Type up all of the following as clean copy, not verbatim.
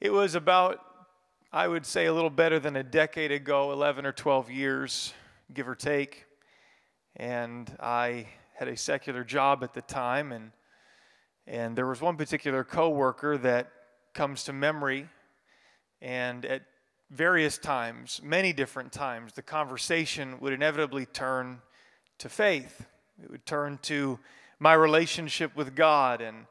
It was about, I would say, a little better than a decade ago, 11 or 12 years, give or take. And I had a secular job at the time, and there was one particular coworker that comes to memory, and at various times, many different times, the conversation would inevitably turn to faith. It would turn to my relationship with God and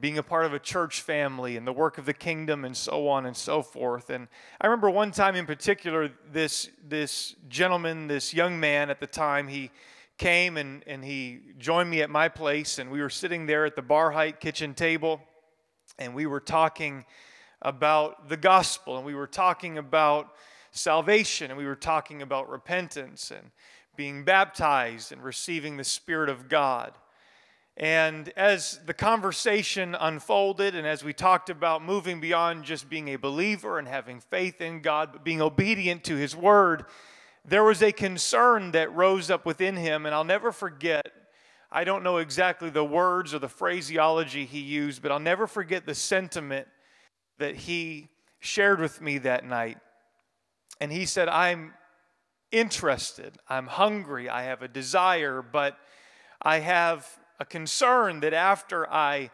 being a part of a church family and the work of the kingdom and so on and so forth. And I remember one time in particular, this young man at the time, he came and he joined me at my place, and we were sitting there at the Bar Height kitchen table, and we were talking about the gospel, and we were talking about salvation, and we were talking about repentance and being baptized and receiving the Spirit of God. And as the conversation unfolded and as we talked about moving beyond just being a believer and having faith in God, but being obedient to His Word, there was a concern that rose up within him. And I'll never forget, I don't know exactly the words or the phraseology he used, but I'll never forget the sentiment that he shared with me that night. And he said, I'm interested, I'm hungry, I have a desire, but I have a concern that after I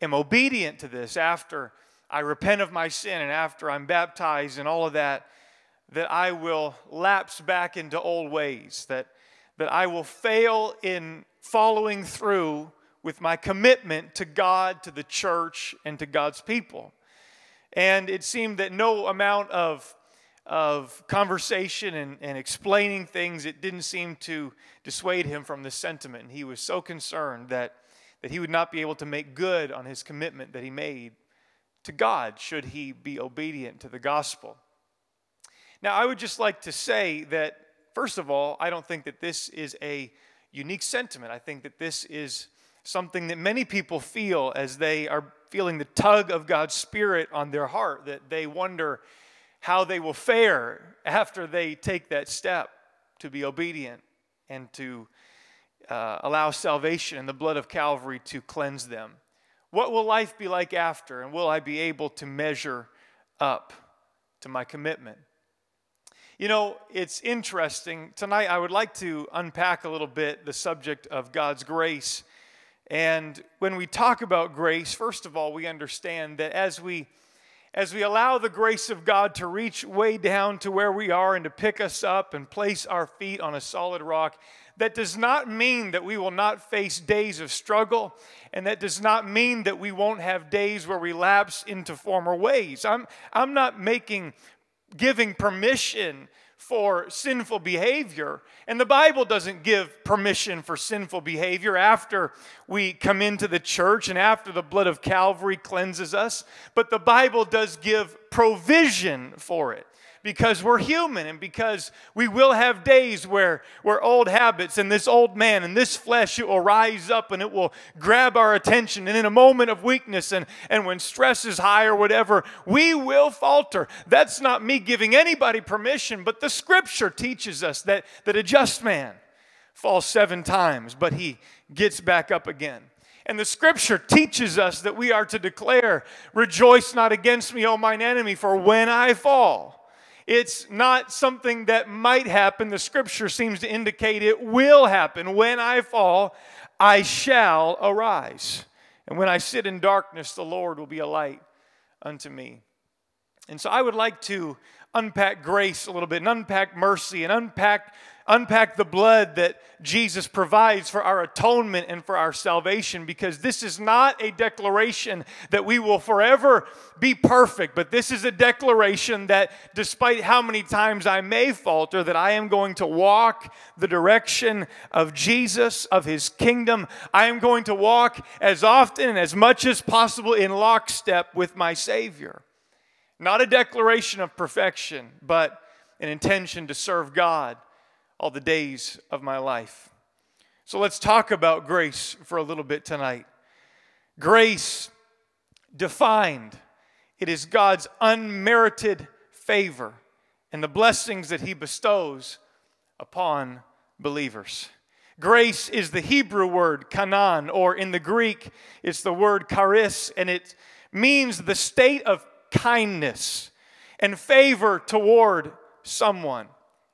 am obedient to this, after I repent of my sin and after I'm baptized and all of that, that I will lapse back into old ways, that I will fail in following through with my commitment to God, to the church, and to God's people. And it seemed that no amount of conversation and explaining things, it didn't seem to dissuade him from this sentiment. And he was so concerned that he would not be able to make good on his commitment that he made to God should he be obedient to the gospel. Now, I would just like to say that, first of all, I don't think that this is a unique sentiment. I think that this is something that many people feel as they are feeling the tug of God's Spirit on their heart, that they wonder how they will fare after they take that step to be obedient and to allow salvation and the blood of Calvary to cleanse them. What will life be like after, and will I be able to measure up to my commitment? You know, it's interesting. Tonight I would like to unpack a little bit the subject of God's grace. And when we talk about grace, first of all, we understand that as we allow the grace of God to reach way down to where we are and to pick us up and place our feet on a solid rock, that does not mean that we will not face days of struggle, and that does not mean that we won't have days where we lapse into former ways. I'm not giving permission for sinful behavior. And the Bible doesn't give permission for sinful behavior after we come into the church and after the blood of Calvary cleanses us. But the Bible does give provision for it, because we're human and because we will have days where old habits and this old man and this flesh, it will rise up and it will grab our attention. And in a moment of weakness and when stress is high or whatever, we will falter. That's not me giving anybody permission, but the Scripture teaches us that a just man falls 7 times, but he gets back up again. And the Scripture teaches us that we are to declare, "Rejoice not against me, O mine enemy, for when I fall." It's not something that might happen. The Scripture seems to indicate it will happen. When I fall, I shall arise. And when I sit in darkness, the Lord will be a light unto me. And so I would like to unpack grace a little bit, and unpack mercy, and unpack the blood that Jesus provides for our atonement and for our salvation, because this is not a declaration that we will forever be perfect, but this is a declaration that despite how many times I may falter, that I am going to walk the direction of Jesus, of His kingdom. I am going to walk as often and as much as possible in lockstep with my Savior. Not a declaration of perfection, but an intention to serve God all the days of my life. So let's talk about grace for a little bit tonight. Grace defined, it is God's unmerited favor and the blessings that He bestows upon believers. Grace is the Hebrew word kanon, or in the Greek, it's the word charis, and it means the state of kindness and favor toward someone,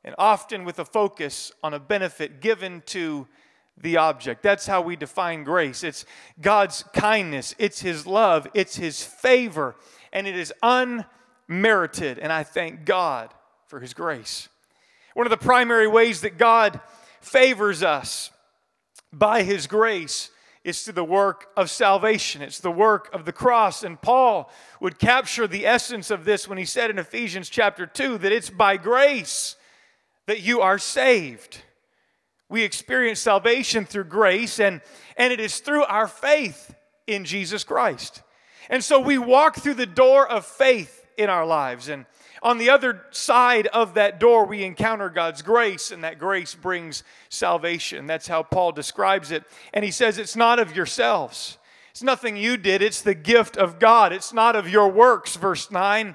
and often with a focus on a benefit given to the object. That's how we define grace. It's God's kindness, it's His love, it's His favor, and it is unmerited. And I thank God for His grace. One of the primary ways that God favors us by His grace is through the work of salvation. It's the work of the cross. And Paul would capture the essence of this when he said in Ephesians chapter 2 that it's by grace that you are saved. We experience salvation through grace, and it is through our faith in Jesus Christ. And so we walk through the door of faith in our lives. And on the other side of that door, we encounter God's grace, and that grace brings salvation. That's how Paul describes it. And he says it's not of yourselves. It's nothing you did. It's the gift of God. It's not of your works, verse 9.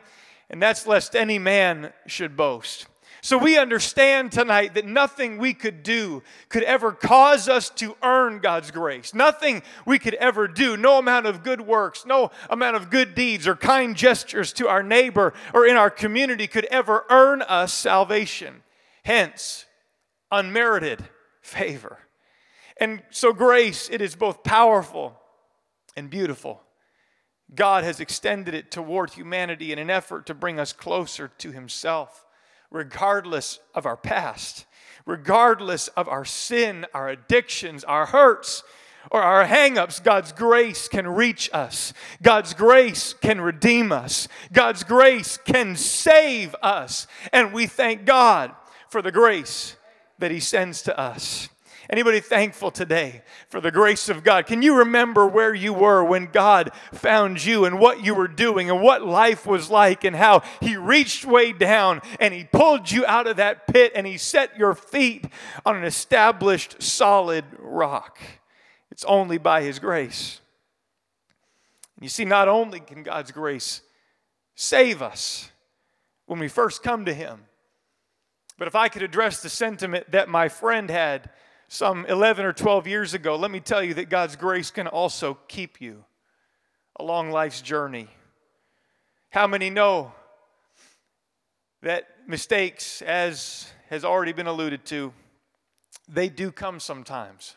And that's lest any man should boast. So we understand tonight that nothing we could do could ever cause us to earn God's grace. Nothing we could ever do, no amount of good works, no amount of good deeds or kind gestures to our neighbor or in our community could ever earn us salvation. Hence, unmerited favor. And so grace, it is both powerful and beautiful. God has extended it toward humanity in an effort to bring us closer to Himself. Regardless of our past, regardless of our sin, our addictions, our hurts, or our hang-ups, God's grace can reach us. God's grace can redeem us. God's grace can save us. And we thank God for the grace that He sends to us. Anybody thankful today for the grace of God? Can you remember where you were when God found you and what you were doing and what life was like and how He reached way down and He pulled you out of that pit and He set your feet on an established, solid rock? It's only by His grace. You see, not only can God's grace save us when we first come to Him, but if I could address the sentiment that my friend had some 11 or 12 years ago, let me tell you that God's grace can also keep you along life's journey. How many know that mistakes, as has already been alluded to, they do come sometimes.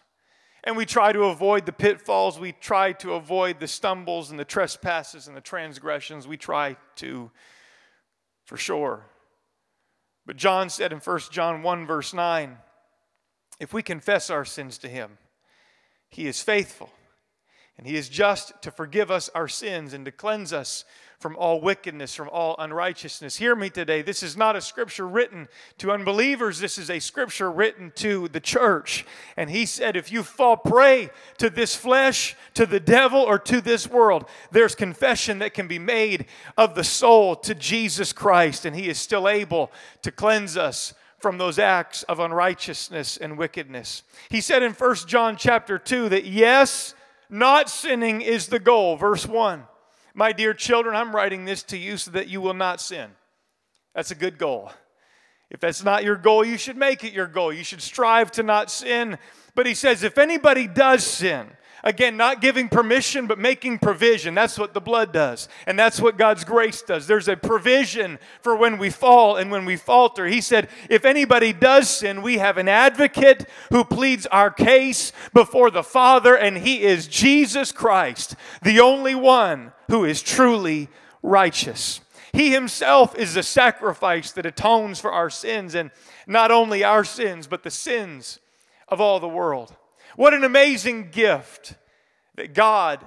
And we try to avoid the pitfalls. We try to avoid the stumbles and the trespasses and the transgressions. We try to, for sure. But John said in 1 John 1 verse 9, if we confess our sins to Him, He is faithful and He is just to forgive us our sins and to cleanse us from all wickedness, from all unrighteousness. Hear me today. This is not a scripture written to unbelievers. This is a scripture written to the church. And he said, if you fall prey to this flesh, to the devil, or to this world, there's confession that can be made of the soul to Jesus Christ. And He is still able to cleanse us from those acts of unrighteousness and wickedness. He said in 1 John chapter 2 that yes, not sinning is the goal. Verse 1, my dear children, I'm writing this to you so that you will not sin. That's a good goal. If that's not your goal, you should make it your goal. You should strive to not sin. But he says if anybody does sin, again, not giving permission, but making provision. That's what the blood does. And that's what God's grace does. There's a provision for when we fall and when we falter. He said, if anybody does sin, we have an advocate who pleads our case before the Father, and He is Jesus Christ, the only one who is truly righteous. He Himself is the sacrifice that atones for our sins, and not only our sins, but the sins of all the world. What an amazing gift that God,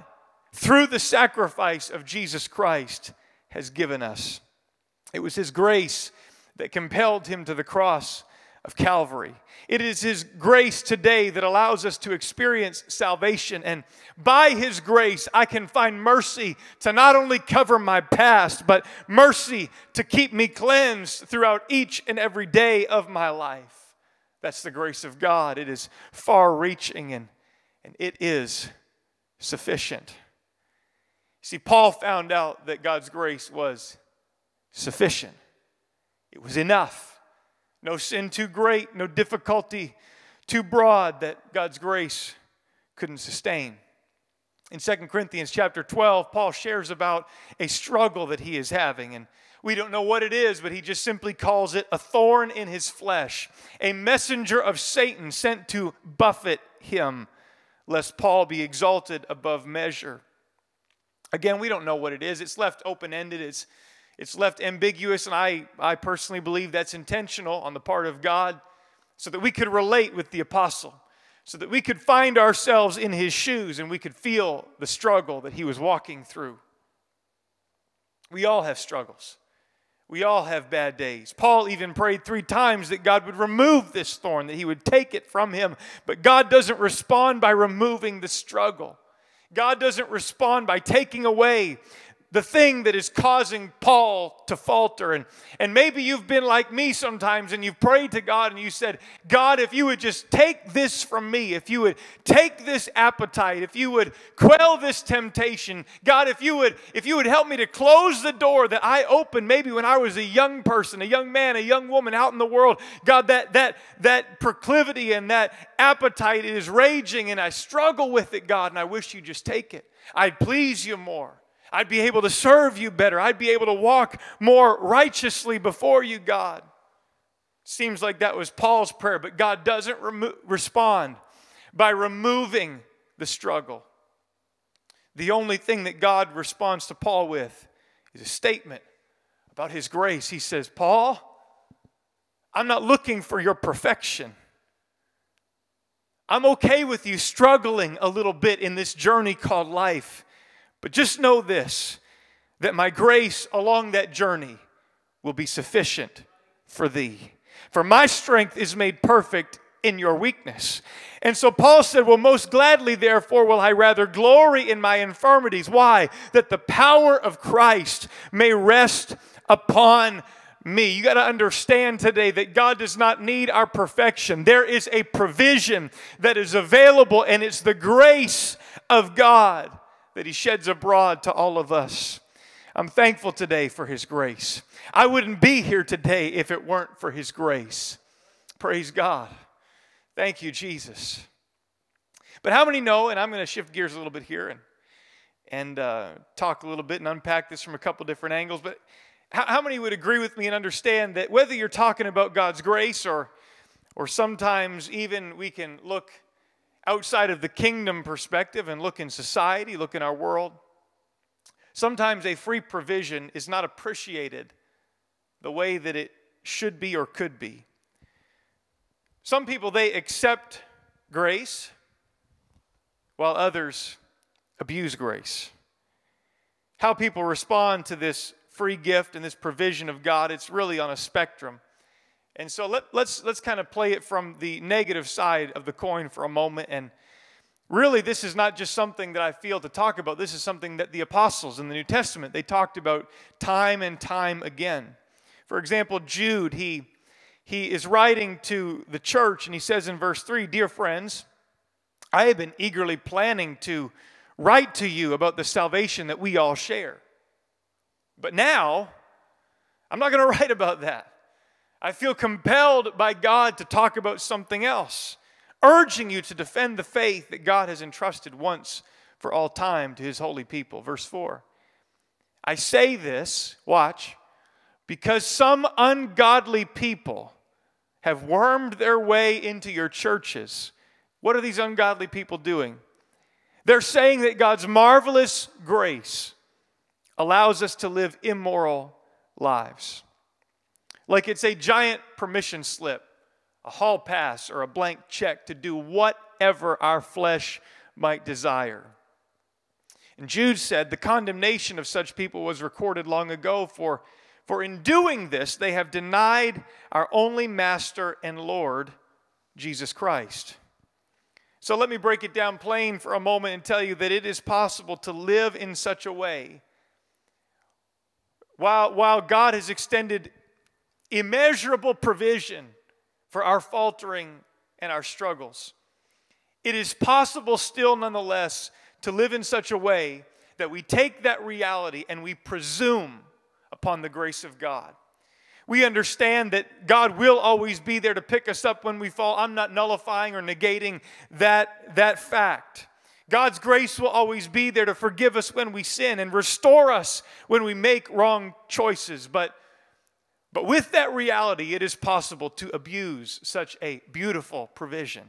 through the sacrifice of Jesus Christ, has given us. It was His grace that compelled Him to the cross of Calvary. It is His grace today that allows us to experience salvation. And by His grace, I can find mercy to not only cover my past, but mercy to keep me cleansed throughout each and every day of my life. That's the grace of God. It is far-reaching and it is sufficient. See, Paul found out that God's grace was sufficient. It was enough. No sin too great, no difficulty too broad that God's grace couldn't sustain. In 2 Corinthians chapter 12, Paul shares about a struggle that he is having, and we don't know what it is, but he just simply calls it a thorn in his flesh, a messenger of Satan sent to buffet him, lest Paul be exalted above measure. Again, we don't know what it is. It's left open-ended. It's left ambiguous, and I personally believe that's intentional on the part of God so that we could relate with the apostle, so that we could find ourselves in his shoes and we could feel the struggle that he was walking through. We all have struggles. We all have bad days. Paul even prayed 3 times that God would remove this thorn, that he would take it from him. But God doesn't respond by removing the struggle. God doesn't respond by taking away the thing that is causing Paul to falter. And maybe you've been like me sometimes and you've prayed to God and you said, God, if you would just take this from me, if you would take this appetite, if you would quell this temptation, God, if you would help me to close the door that I opened maybe when I was a young person, a young man, a young woman out in the world, God, that proclivity and that appetite is raging and I struggle with it, God, and I wish you'd just take it. I'd please you more. I'd be able to serve you better. I'd be able to walk more righteously before you, God. Seems like that was Paul's prayer, but God doesn't respond by removing the struggle. The only thing that God responds to Paul with is a statement about his grace. He says, Paul, I'm not looking for your perfection. I'm okay with you struggling a little bit in this journey called life. But just know this, that my grace along that journey will be sufficient for thee. For my strength is made perfect in your weakness. And so Paul said, well, most gladly, therefore, will I rather glory in my infirmities. Why? That the power of Christ may rest upon me. You got to understand today that God does not need our perfection. There is a provision that is available, and it's the grace of God that he sheds abroad to all of us. I'm thankful today for his grace. I wouldn't be here today if it weren't for his grace. Praise God. Thank you, Jesus. But how many know, and I'm going to shift gears a little bit here and talk a little bit and unpack this from a couple different angles, but how many would agree with me and understand that whether you're talking about God's grace or sometimes even we can look outside of the kingdom perspective and look in society, look in our world, sometimes a free provision is not appreciated the way that it should be or could be. Some people, they accept grace while others abuse grace. How people respond to this free gift and this provision of God, it's really on a spectrum. And so let's kind of play it from the negative side of the coin for a moment. And really, this is not just something that I feel to talk about. This is something that the apostles in the New Testament, they talked about time and time again. For example, Jude, he is writing to the church, and he says in verse 3, Dear friends, I have been eagerly planning to write to you about the salvation that we all share. But now, I'm not going to write about that. I feel compelled by God to talk about something else, urging you to defend the faith that God has entrusted once for all time to his holy people. Verse 4, I say this, watch, because some ungodly people have wormed their way into your churches. What are these ungodly people doing? They're saying that God's marvelous grace allows us to live immoral lives. Like it's a giant permission slip, a hall pass, or a blank check to do whatever our flesh might desire. And Jude said, the condemnation of such people was recorded long ago, for in doing this, they have denied our only Master and Lord, Jesus Christ. So let me break it down plain for a moment and tell you that it is possible to live in such a way, while God has extended immeasurable provision for our faltering and our struggles. It is possible still, nonetheless, to live in such a way that we take that reality and we presume upon the grace of God. We understand that God will always be there to pick us up when we fall. I'm not nullifying or negating that fact. God's grace will always be there to forgive us when we sin and restore us when we make wrong choices. But with that reality, it is possible to abuse such a beautiful provision.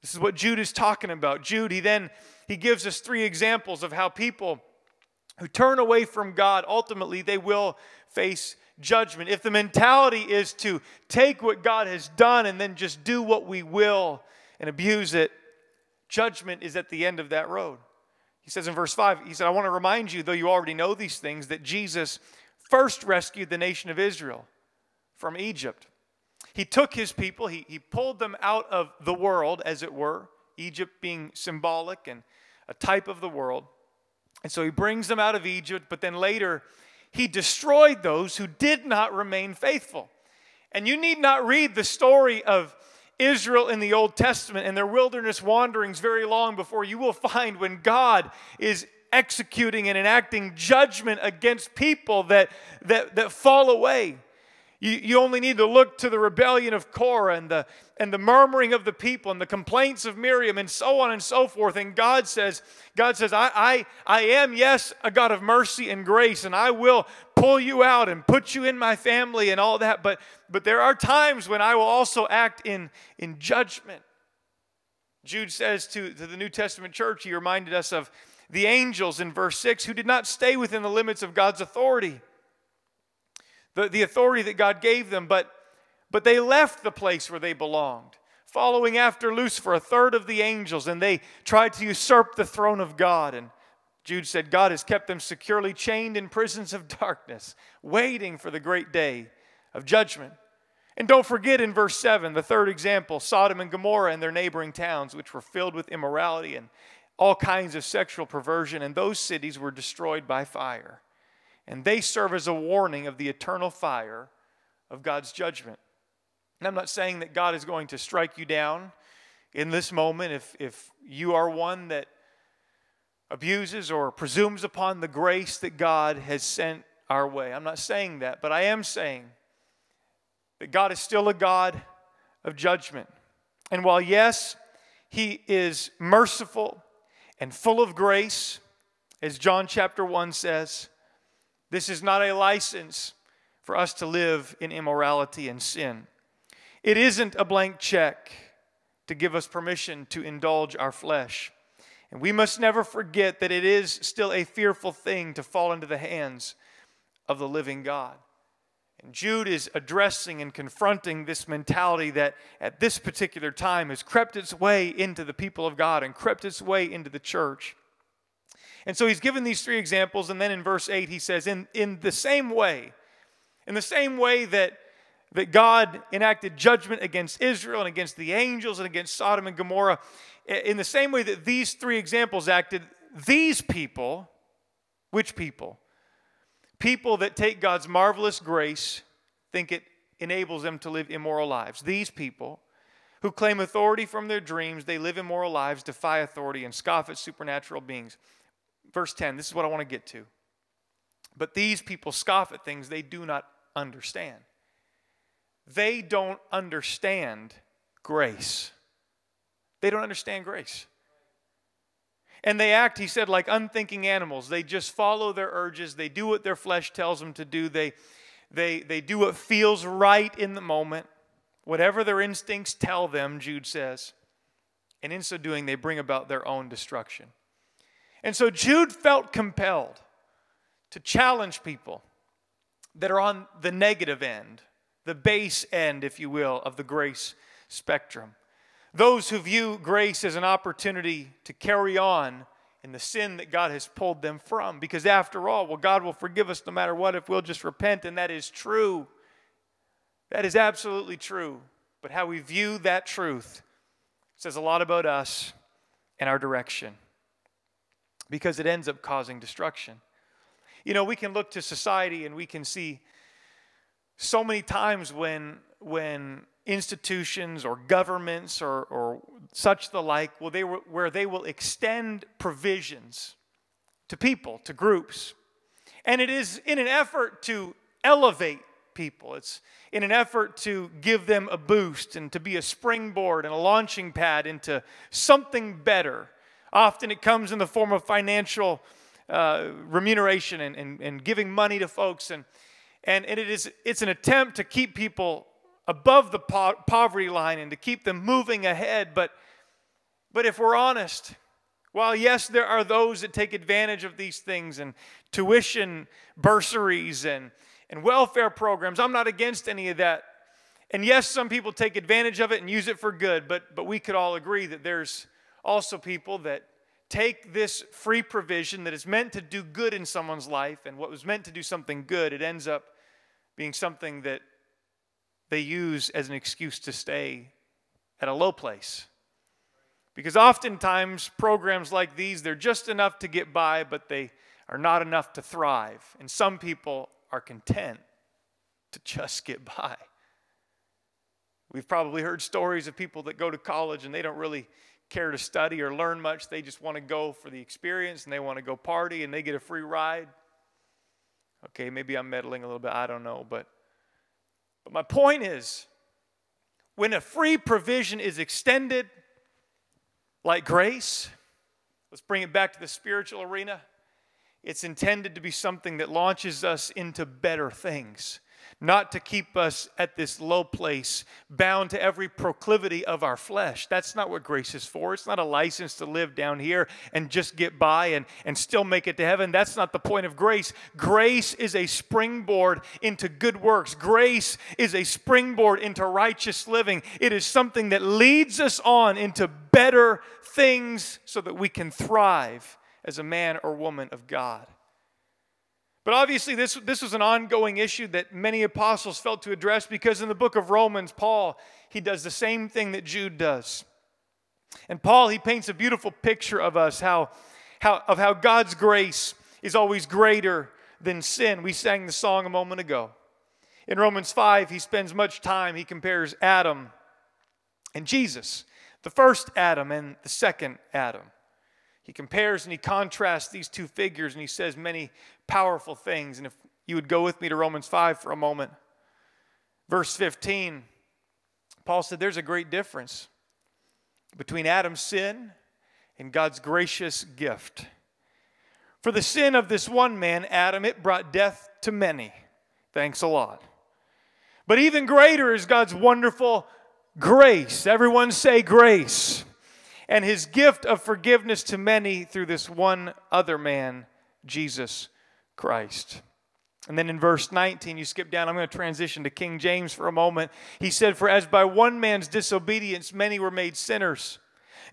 This is what Jude is talking about. Jude, he gives us three examples of how people who turn away from God, ultimately they will face judgment. If the mentality is to take what God has done and then just do what we will and abuse it, judgment is at the end of that road. He says in verse 5, he said, I want to remind you, though you already know these things, that Jesus first rescued the nation of Israel from Egypt. He took his people, he pulled them out of the world, as it were, Egypt being symbolic and a type of the world. And so he brings them out of Egypt, but then later he destroyed those who did not remain faithful. And you need not read the story of Israel in the Old Testament and their wilderness wanderings very long before you will find when God is executing and enacting judgment against people that fall away. You only need to look to the rebellion of Korah and the murmuring of the people and the complaints of Miriam and so on and so forth. And God says, I am, yes, a God of mercy and grace, and I will pull you out and put you in my family and all that. But there are times when I will also act in judgment. Jude says to the New Testament church, he reminded us of the angels in verse 6 who did not stay within the limits of God's authority. The authority that God gave them, but they left the place where they belonged, following after Lucifer, a third of the angels, and they tried to usurp the throne of God. And Jude said, God has kept them securely chained in prisons of darkness, waiting for the great day of judgment. And don't forget in verse 7, the third example, Sodom and Gomorrah and their neighboring towns, which were filled with immorality and all kinds of sexual perversion, and those cities were destroyed by fire. And they serve as a warning of the eternal fire of God's judgment. And I'm not saying that God is going to strike you down in this moment if you are one that abuses or presumes upon the grace that God has sent our way. I'm not saying that, but I am saying that God is still a God of judgment. And while, yes, He is merciful and full of grace, as John chapter 1 says, this is not a license for us to live in immorality and sin. It isn't a blank check to give us permission to indulge our flesh. And we must never forget that it is still a fearful thing to fall into the hands of the living God. And Jude is addressing and confronting this mentality that at this particular time has crept its way into the people of God and crept its way into the church. And so he's given these three examples, and then in verse 8 he says, in the same way that God enacted judgment against Israel and against the angels and against Sodom and Gomorrah, in the same way that these three examples acted, these people, which people? People that take God's marvelous grace think it enables them to live immoral lives. These people who claim authority from their dreams, they live immoral lives, defy authority, and scoff at supernatural beings. Verse 10, this is what I want to get to. But these people scoff at things they do not understand. They don't understand grace. They don't understand grace. And they act, he said, like unthinking animals. They just follow their urges. They do what their flesh tells them to do. They do what feels right in the moment. Whatever their instincts tell them, Jude says. And in so doing, they bring about their own destruction. And so Jude felt compelled to challenge people that are on the negative end, the base end, if you will, of the grace spectrum. Those who view grace as an opportunity to carry on in the sin that God has pulled them from. Because after all, well, God will forgive us no matter what if we'll just repent. And that is true. That is absolutely true. But how we view that truth says a lot about us and our direction. Because it ends up causing destruction. You know, we can look to society and we can see so many times when institutions or governments or such the like, where they will extend provisions to people, to groups. And it is in an effort to elevate people. It's in an effort to give them a boost and to be a springboard and a launching pad into something better. Often it comes in the form of financial remuneration and giving money to folks. And it's an attempt to keep people above the poverty line and to keep them moving ahead. But if we're honest, while yes, there are those that take advantage of these things and tuition bursaries and welfare programs, I'm not against any of that. And yes, some people take advantage of it and use it for good, but we could all agree that there's also people that take this free provision that is meant to do good in someone's life, and what was meant to do something good, it ends up being something that they use as an excuse to stay at a low place. Because oftentimes programs like these, they're just enough to get by, but they are not enough to thrive. And some people are content to just get by. We've probably heard stories of people that go to college and they don't really care to study or learn much. They just want to go for the experience and they want to go party and they get a free ride. Okay, maybe I'm meddling a little bit. I don't know. But my point is, when a free provision is extended like grace, let's bring it back to the spiritual arena, it's intended to be something that launches us into better things, not to keep us at this low place, bound to every proclivity of our flesh. That's not what grace is for. It's not a license to live down here and just get by and still make it to heaven. That's not the point of grace. Grace is a springboard into good works. Grace is a springboard into righteous living. It is something that leads us on into better things so that we can thrive as a man or woman of God. But obviously, this was an ongoing issue that many apostles felt to address, because in the book of Romans, Paul, he does the same thing that Jude does. And Paul, he paints a beautiful picture of us, how God's grace is always greater than sin. We sang the song a moment ago. In Romans 5, he spends much time, he compares Adam and Jesus, the first Adam and the second Adam. He compares and he contrasts these two figures, and he says many powerful things. And if you would go with me to Romans 5 for a moment. Verse 15, Paul said there's a great difference between Adam's sin and God's gracious gift. For the sin of this one man, Adam, it brought death to many. Thanks a lot. But even greater is God's wonderful grace. Everyone say grace. And his gift of forgiveness to many through this one other man, Jesus Christ. And then in verse 19, you skip down. I'm going to transition to King James for a moment. He said, "For as by one man's disobedience many were made sinners,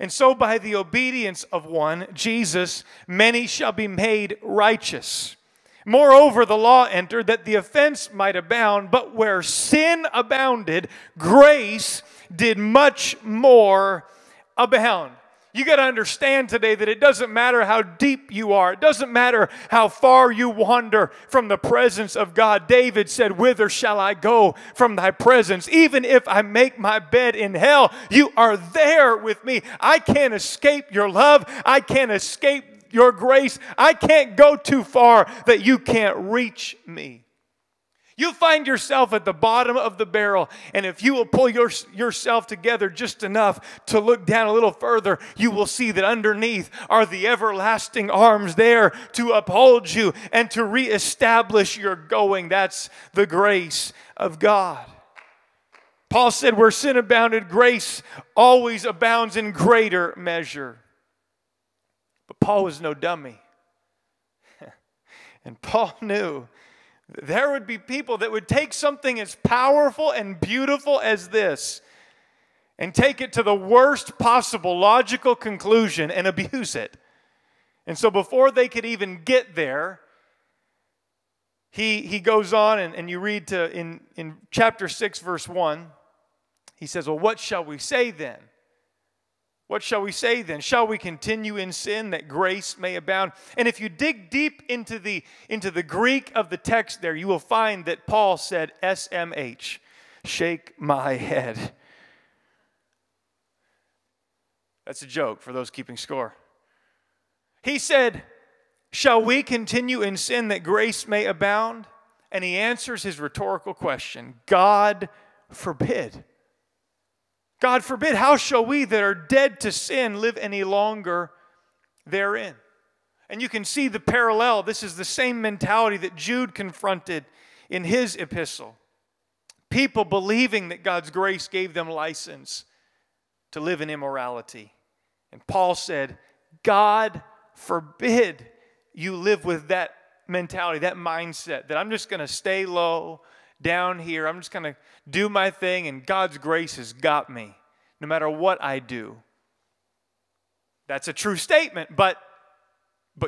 and so by the obedience of one, Jesus, many shall be made righteous. Moreover, the law entered that the offense might abound, but where sin abounded, grace did much more abound." You got to understand today that it doesn't matter how deep you are. It doesn't matter how far you wander from the presence of God. David said, "Whither shall I go from thy presence? Even if I make my bed in hell, you are there with me. I can't escape your love. I can't escape your grace. I can't go too far that you can't reach me." You'll find yourself at the bottom of the barrel, and if you will pull yourself together just enough to look down a little further, you will see that underneath are the everlasting arms there to uphold you and to reestablish your going. That's the grace of God. Paul said, where sin abounded, grace always abounds in greater measure. But Paul was no dummy. And Paul knew there would be people that would take something as powerful and beautiful as this and take it to the worst possible logical conclusion and abuse it. And so before they could even get there, he goes on and you read to in chapter 6, verse 1, he says, "Well, what shall we say then? What shall we say then? Shall we continue in sin that grace may abound?" And if you dig deep into the Greek of the text there, you will find that Paul said, SMH, shake my head. That's a joke for those keeping score. He said, "Shall we continue in sin that grace may abound?" And he answers his rhetorical question, "God forbid." God forbid, how shall we that are dead to sin live any longer therein. And you can see the parallel. This is the same mentality that Jude confronted in his epistle. People believing that God's grace gave them license to live in immorality. And Paul said, God forbid you live with that mentality, that mindset, that I'm just going to stay low down here. I'm just going to do my thing, and God's grace has got me no matter what I do. That's a true statement, but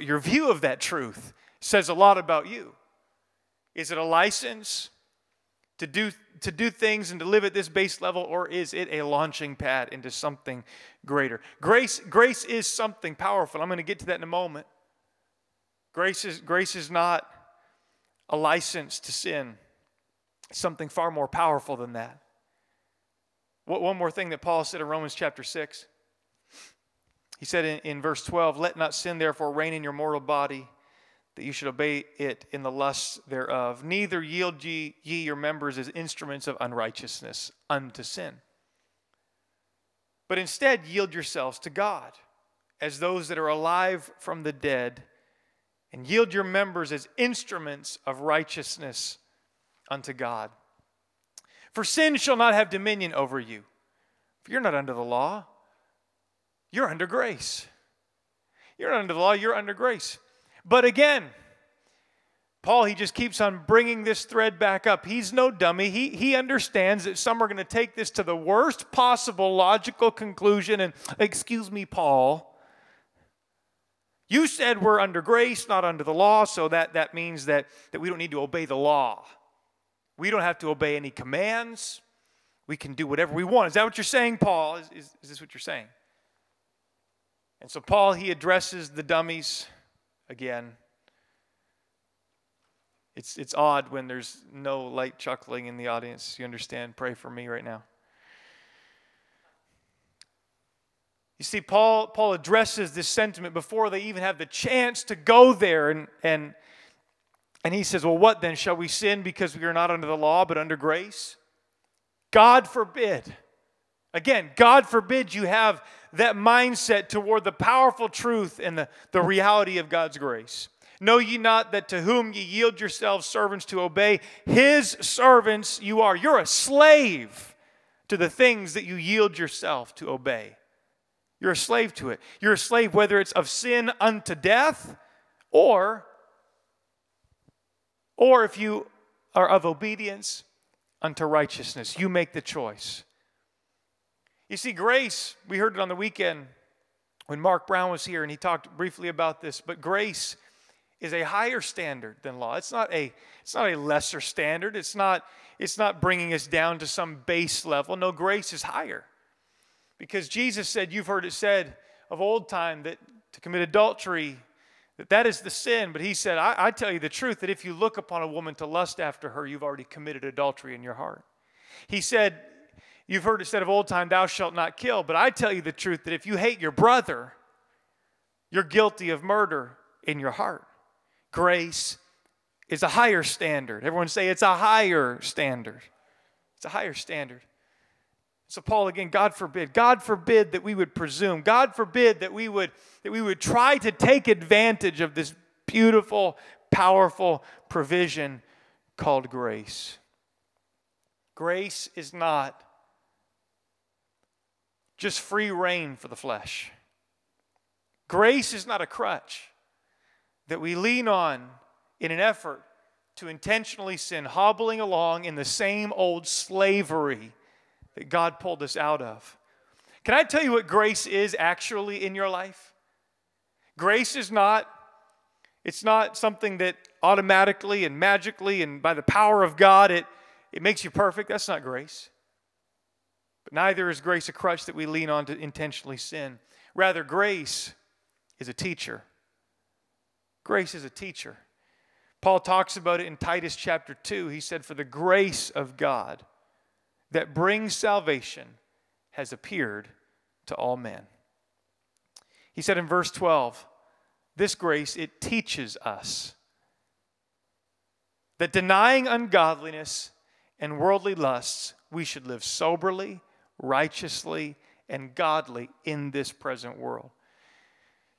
your view of that truth says a lot about you. Is it a license to do things and to live at this base level, or is it a launching pad into something greater? Grace is something powerful. I'm going to get to that in a moment. Grace is not a license to sin. It's something far more powerful than that. One more thing that Paul said in Romans chapter 6. He said in verse 12, let not sin therefore reign in your mortal body, that you should obey it in the lusts thereof. Neither yield ye your members as instruments of unrighteousness unto sin, but instead yield yourselves to God as those that are alive from the dead, and yield your members as instruments of righteousness unto God. For sin shall not have dominion over you, for you're not under the law. You're under grace. You're not under the law, you're under grace. But again, Paul, he just keeps on bringing this thread back up. He's no dummy. He understands that some are going to take this to the worst possible logical conclusion. And excuse me, Paul, you said we're under grace, not under the law, so that means that we don't need to obey the law. We don't have to obey any commands. We can do whatever we want. Is that what you're saying, Paul? Is this what you're saying? And so Paul, he addresses the dummies again. It's odd when there's no light chuckling in the audience. You understand? Pray for me right now. You see, Paul addresses this sentiment before they even have the chance to go there. And he says, well, what then? Shall we sin because we are not under the law but under grace? God forbid. Again, God forbid you have that mindset toward the powerful truth and the reality of God's grace. Know ye not that to whom ye yield yourselves servants to obey, his servants you are. You're a slave to the things that you yield yourself to obey. You're a slave to it. You're a slave whether it's of sin unto death or if you are of obedience unto righteousness. You make the choice. You see, grace, we heard it on the weekend when Mark Brown was here and he talked briefly about this, but grace is a higher standard than law. It's not a lesser standard. It's not bringing us down to some base level. No, grace is higher. Because Jesus said, you've heard it said of old time that to commit adultery, that is the sin. But he said, I tell you the truth, that if you look upon a woman to lust after her, you've already committed adultery in your heart. He said, you've heard it said of old time, thou shalt not kill. But I tell you the truth, that if you hate your brother, you're guilty of murder in your heart. Grace is a higher standard. Everyone say it's a higher standard. It's a higher standard. So Paul, again, God forbid that we would presume. God forbid that we would try to take advantage of this beautiful, powerful provision called grace. Grace is not just free reign for the flesh. Grace is not a crutch that we lean on in an effort to intentionally sin, hobbling along in the same old slavery that God pulled us out of. Can I tell you what grace is actually in your life? Grace is not, it's not something that automatically and magically and by the power of God, it makes you perfect. That's not grace. But neither is grace a crutch that we lean on to intentionally sin. Rather, grace is a teacher. Grace is a teacher. Paul talks about it in Titus chapter 2. He said, for the grace of God that brings salvation has appeared to all men. He said in verse 12, this grace, it teaches us that denying ungodliness and worldly lusts, we should live soberly, righteously, and godly in this present world.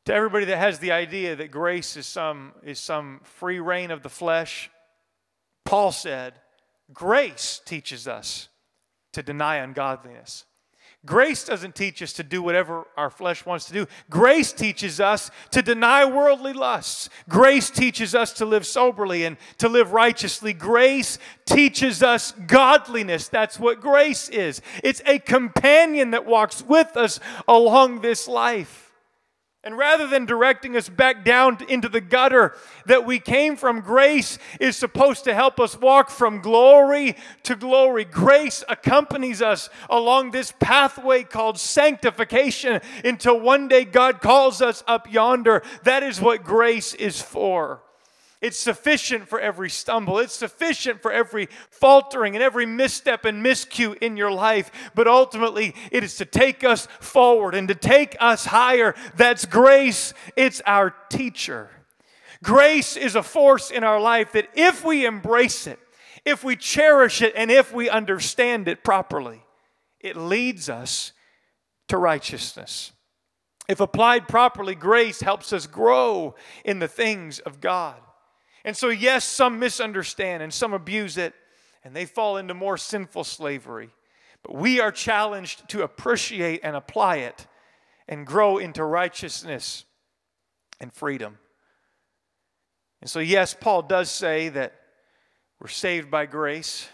To everybody that has the idea that grace is some free reign of the flesh, Paul said, grace teaches us to deny ungodliness. Grace doesn't teach us to do whatever our flesh wants to do. Grace teaches us to deny worldly lusts. Grace teaches us to live soberly and to live righteously. Grace teaches us godliness. That's what grace is. It's a companion that walks with us along this life. And rather than directing us back down into the gutter that we came from, grace is supposed to help us walk from glory to glory. Grace accompanies us along this pathway called sanctification until one day God calls us up yonder. That is what grace is for. It's sufficient for every stumble. It's sufficient for every faltering and every misstep and miscue in your life. But ultimately, it is to take us forward and to take us higher. That's grace. It's our teacher. Grace is a force in our life that if we embrace it, if we cherish it, and if we understand it properly, it leads us to righteousness. If applied properly, grace helps us grow in the things of God. And so, yes, some misunderstand and some abuse it, and they fall into more sinful slavery. But we are challenged to appreciate and apply it and grow into righteousness and freedom. And so, yes, Paul does say that we're saved by grace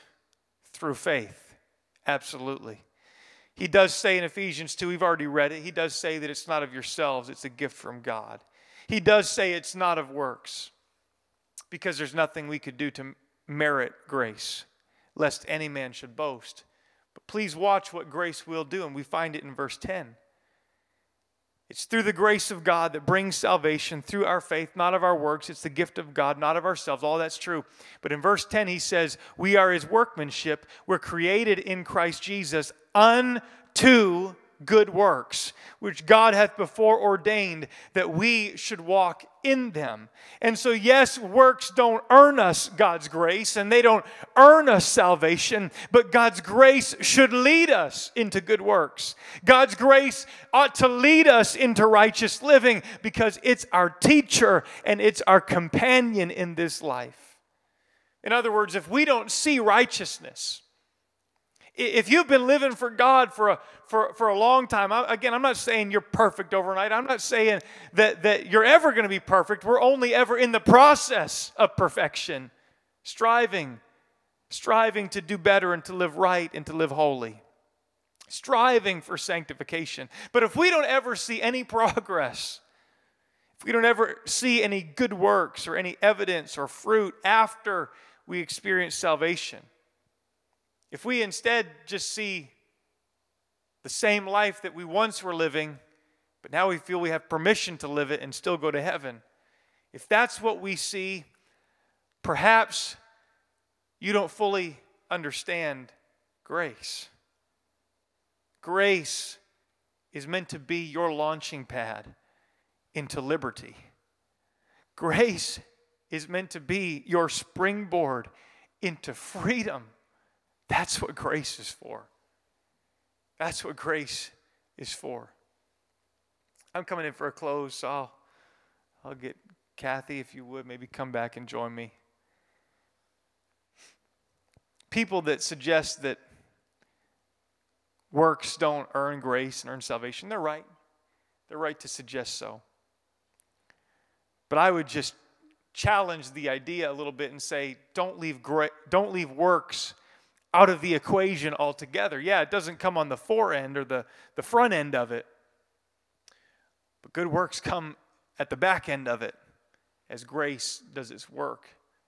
through faith. Absolutely. He does say in Ephesians 2, we've already read it, he does say that it's not of yourselves, it's a gift from God. He does say it's not of works, because there's nothing we could do to merit grace, lest any man should boast. But please watch what grace will do, and we find it in verse 10. It's through the grace of God that brings salvation through our faith, not of our works. It's the gift of God, not of ourselves. All that's true. But in verse 10, he says, we are His workmanship. We're created in Christ Jesus unto good works, which God hath before ordained that we should walk in them. And so, yes, works don't earn us God's grace, and they don't earn us salvation, but God's grace should lead us into good works. God's grace ought to lead us into righteous living because it's our teacher and it's our companion in this life. In other words, if we don't see righteousness, if you've been living for God for a long time, I'm not saying you're perfect overnight. I'm not saying that you're ever going to be perfect. We're only ever in the process of perfection, striving to do better and to live right and to live holy, striving for sanctification. But if we don't ever see any progress, if we don't ever see any good works or any evidence or fruit after we experience salvation, if we instead just see the same life that we once were living, but now we feel we have permission to live it and still go to heaven, if that's what we see, perhaps you don't fully understand grace. Grace is meant to be your launching pad into liberty. Grace is meant to be your springboard into freedom. That's what grace is for. That's what grace is for. I'm coming in for a close, so I'll get Kathy, if you would, maybe come back and join me. People that suggest that works don't earn grace and earn salvation, they're right. They're right to suggest so. But I would just challenge the idea a little bit and say, don't leave works out of the equation altogether. Yeah, it doesn't come on the forend or the front end of it, but good works come at the back end of it as grace does its work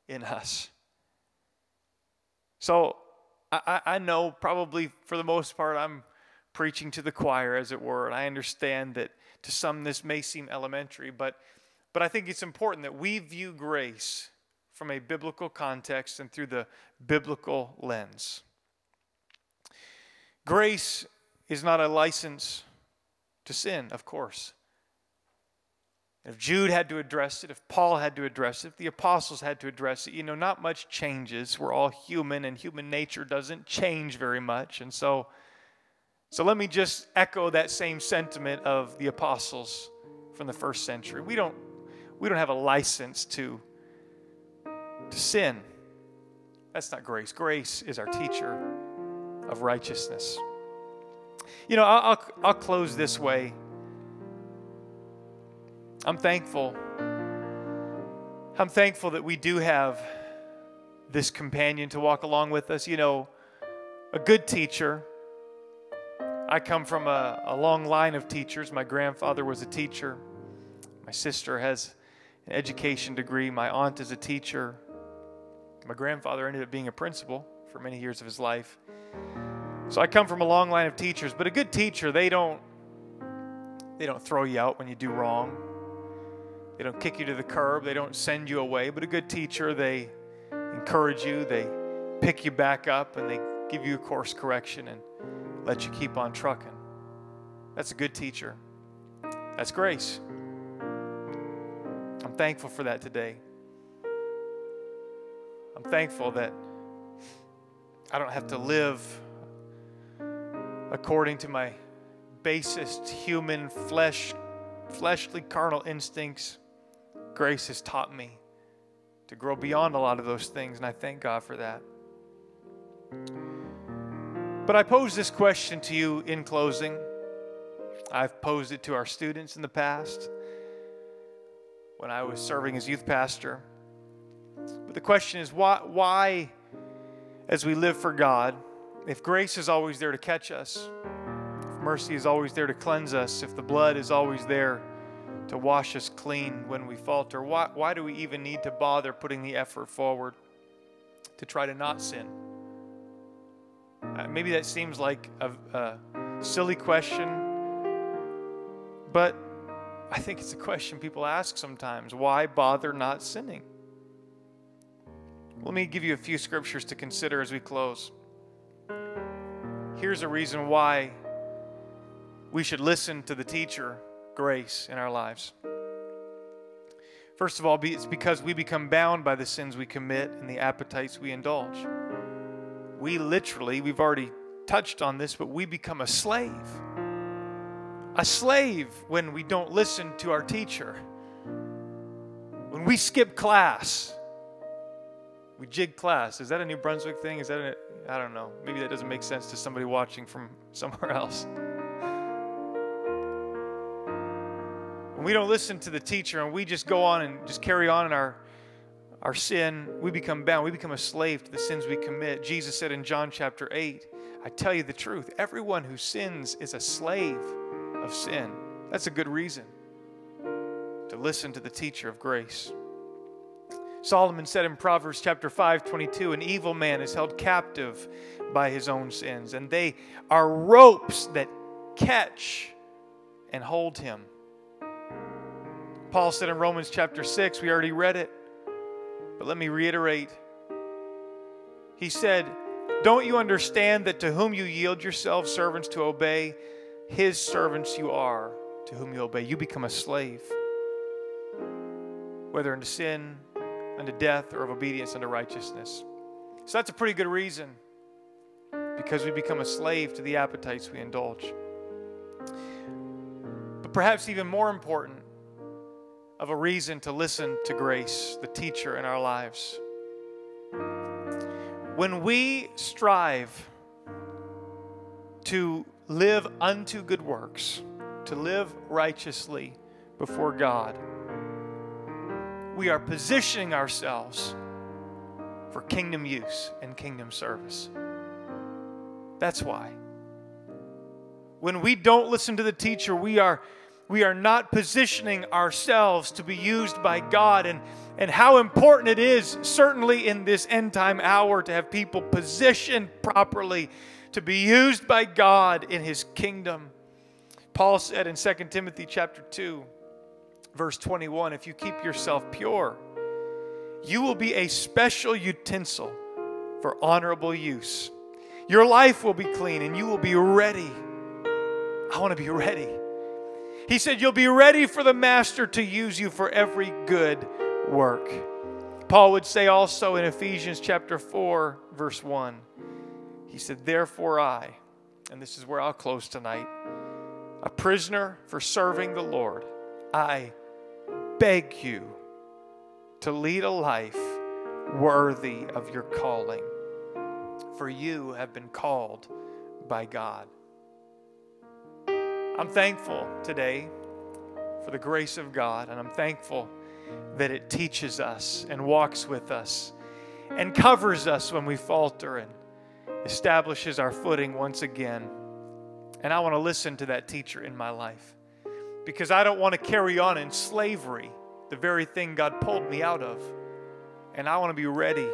in us. So I know probably for the most part I'm preaching to the choir, as it were, and I understand that to some this may seem elementary, but I think it's important that we view grace from a biblical context and through the biblical lens. Grace is not a license to sin, of course. If Jude had to address it, if Paul had to address it, if the apostles had to address it, not much changes. We're all human, and human nature doesn't change very much. And so let me just echo that same sentiment of the apostles from the first century. We don't have a license to sin. That's not grace. Grace is our teacher of righteousness. You know, I'll close this way. I'm thankful. I'm thankful that we do have this companion to walk along with us. You know, a good teacher. I come from a long line of teachers. My grandfather was a teacher. My sister has an education degree. My aunt is a teacher. My grandfather ended up being a principal for many years of his life. So I come from a long line of teachers, but a good teacher, they don't throw you out when you do wrong. They don't kick you to the curb. They don't send you away. But a good teacher, they encourage you. They pick you back up, and they give you a course correction and let you keep on trucking. That's a good teacher. That's grace. I'm thankful for that today. I'm thankful that I don't have to live according to my basest human fleshly carnal instincts. Grace has taught me to grow beyond a lot of those things, and I thank God for that. But I pose this question to you in closing. I've posed it to our students in the past when I was serving as youth pastor. But the question is, why as we live for God, if grace is always there to catch us, if mercy is always there to cleanse us, if the blood is always there to wash us clean when we falter, why do we even need to bother putting the effort forward to try to not sin? Maybe that seems like a silly question, but I think it's a question people ask sometimes. Why bother not sinning? Let me give you a few scriptures to consider as we close. Here's a reason why we should listen to the teacher, grace, in our lives. First of all, it's because we become bound by the sins we commit and the appetites we indulge. We've already touched on this, but we become a slave. A slave when we don't listen to our teacher. When we skip class. We jig class. Is that a New Brunswick thing? I don't know. Maybe that doesn't make sense to somebody watching from somewhere else. When we don't listen to the teacher and we just go on and just carry on in our sin, we become bound. We become a slave to the sins we commit. Jesus said in John chapter 8, I tell you the truth, everyone who sins is a slave of sin. That's a good reason to listen to the teacher of grace. Solomon said in Proverbs chapter 5:22, an evil man is held captive by his own sins, and they are ropes that catch and hold him. Paul said in Romans chapter 6, we already read it, but let me reiterate. He said, don't you understand that to whom you yield yourselves servants to obey, his servants you are to whom you obey. You become a slave, whether unto sin, unto death, or of obedience unto righteousness. So that's a pretty good reason, because we become a slave to the appetites we indulge. But perhaps even more important of a reason to listen to grace, the teacher in our lives. When we strive to live unto good works, to live righteously before God, we are positioning ourselves for kingdom use and kingdom service. That's why. When we don't listen to the teacher, we are not positioning ourselves to be used by God. And how important it is, certainly in this end time hour, to have people positioned properly to be used by God in His kingdom. Paul said in 2 Timothy chapter 2, Verse 21, if you keep yourself pure, you will be a special utensil for honorable use. Your life will be clean and you will be ready. I want to be ready. He said you'll be ready for the master to use you for every good work. Paul would say also in Ephesians chapter 4, verse 1, he said, therefore I, and this is where I'll close tonight, a prisoner for serving the Lord, I beg you to lead a life worthy of your calling, for you have been called by God. I'm thankful today for the grace of God, and I'm thankful that it teaches us and walks with us and covers us when we falter and establishes our footing once again. And I want to listen to that teacher in my life, because I don't want to carry on in slavery, the very thing God pulled me out of. And I want to be ready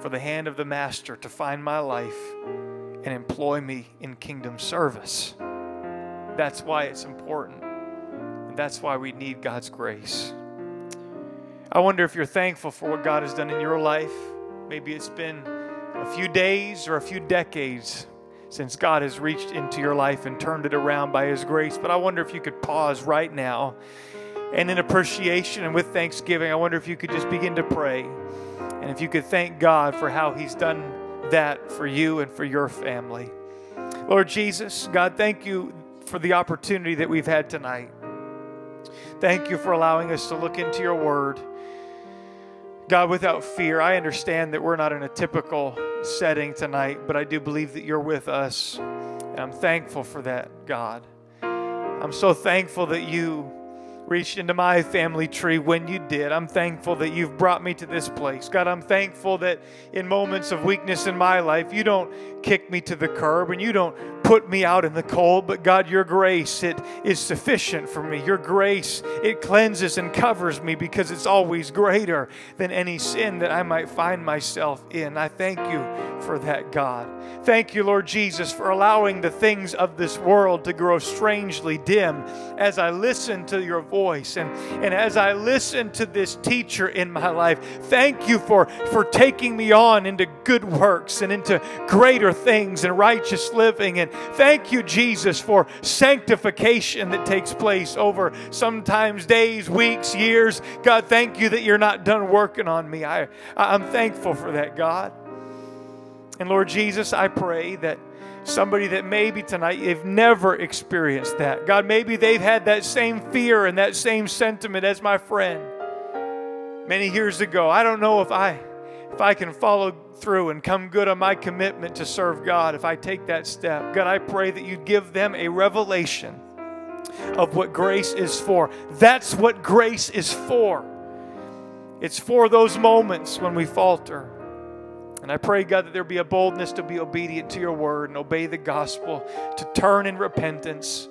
for the hand of the Master to find my life and employ me in kingdom service. That's why it's important. And that's why we need God's grace. I wonder if you're thankful for what God has done in your life. Maybe it's been a few days or a few decades since God has reached into your life and turned it around by His grace. But I wonder if you could pause right now, and in appreciation and with thanksgiving, I wonder if you could just begin to pray. And if you could thank God for how He's done that for you and for your family. Lord Jesus, God, thank you for the opportunity that we've had tonight. Thank you for allowing us to look into your word, God, without fear. I understand that we're not in a typical setting tonight, but I do believe that you're with us. And I'm thankful for that, God. I'm so thankful that you reached into my family tree when you did. I'm thankful that you've brought me to this place. God, I'm thankful that in moments of weakness in my life, you don't kick me to the curb and you don't put me out in the cold, but God, your grace, it is sufficient for me. Your grace, it cleanses and covers me, because it's always greater than any sin that I might find myself in. I thank you for that, God. Thank you, Lord Jesus, for allowing the things of this world to grow strangely dim as I listen to your voice. And as I listen to this teacher in my life, thank you for taking me on into good works and into greater things and righteous living. And thank you, Jesus, for sanctification that takes place over sometimes days, weeks, years. God, thank you that you're not done working on me. I'm thankful for that, God. And Lord Jesus, I pray that somebody that maybe tonight they've never experienced that. God, maybe they've had that same fear and that same sentiment as my friend many years ago. I don't know if I can follow through and come good on my commitment to serve God if I take that step. God, I pray that you give them a revelation of what grace is for. That's what grace is for. It's for those moments when we falter. And I pray, God, that there be a boldness to be obedient to your word and obey the gospel, to turn in repentance.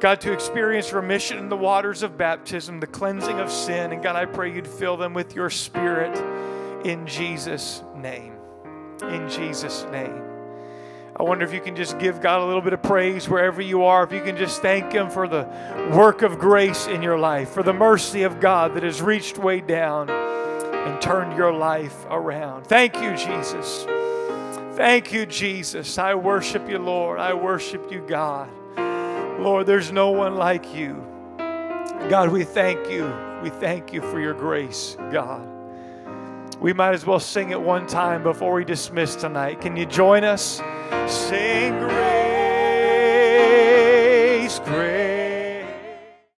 God, to experience remission in the waters of baptism, the cleansing of sin. And God, I pray you'd fill them with your Spirit in Jesus' name. In Jesus' name. I wonder if you can just give God a little bit of praise wherever you are. If you can just thank Him for the work of grace in your life, for the mercy of God that has reached way down and turned your life around. Thank you, Jesus. Thank you, Jesus. I worship you, Lord. I worship you, God. Lord, there's no one like you. God, we thank you. We thank you for your grace, God. We might as well sing it one time before we dismiss tonight. Can you join us? Sing grace, grace.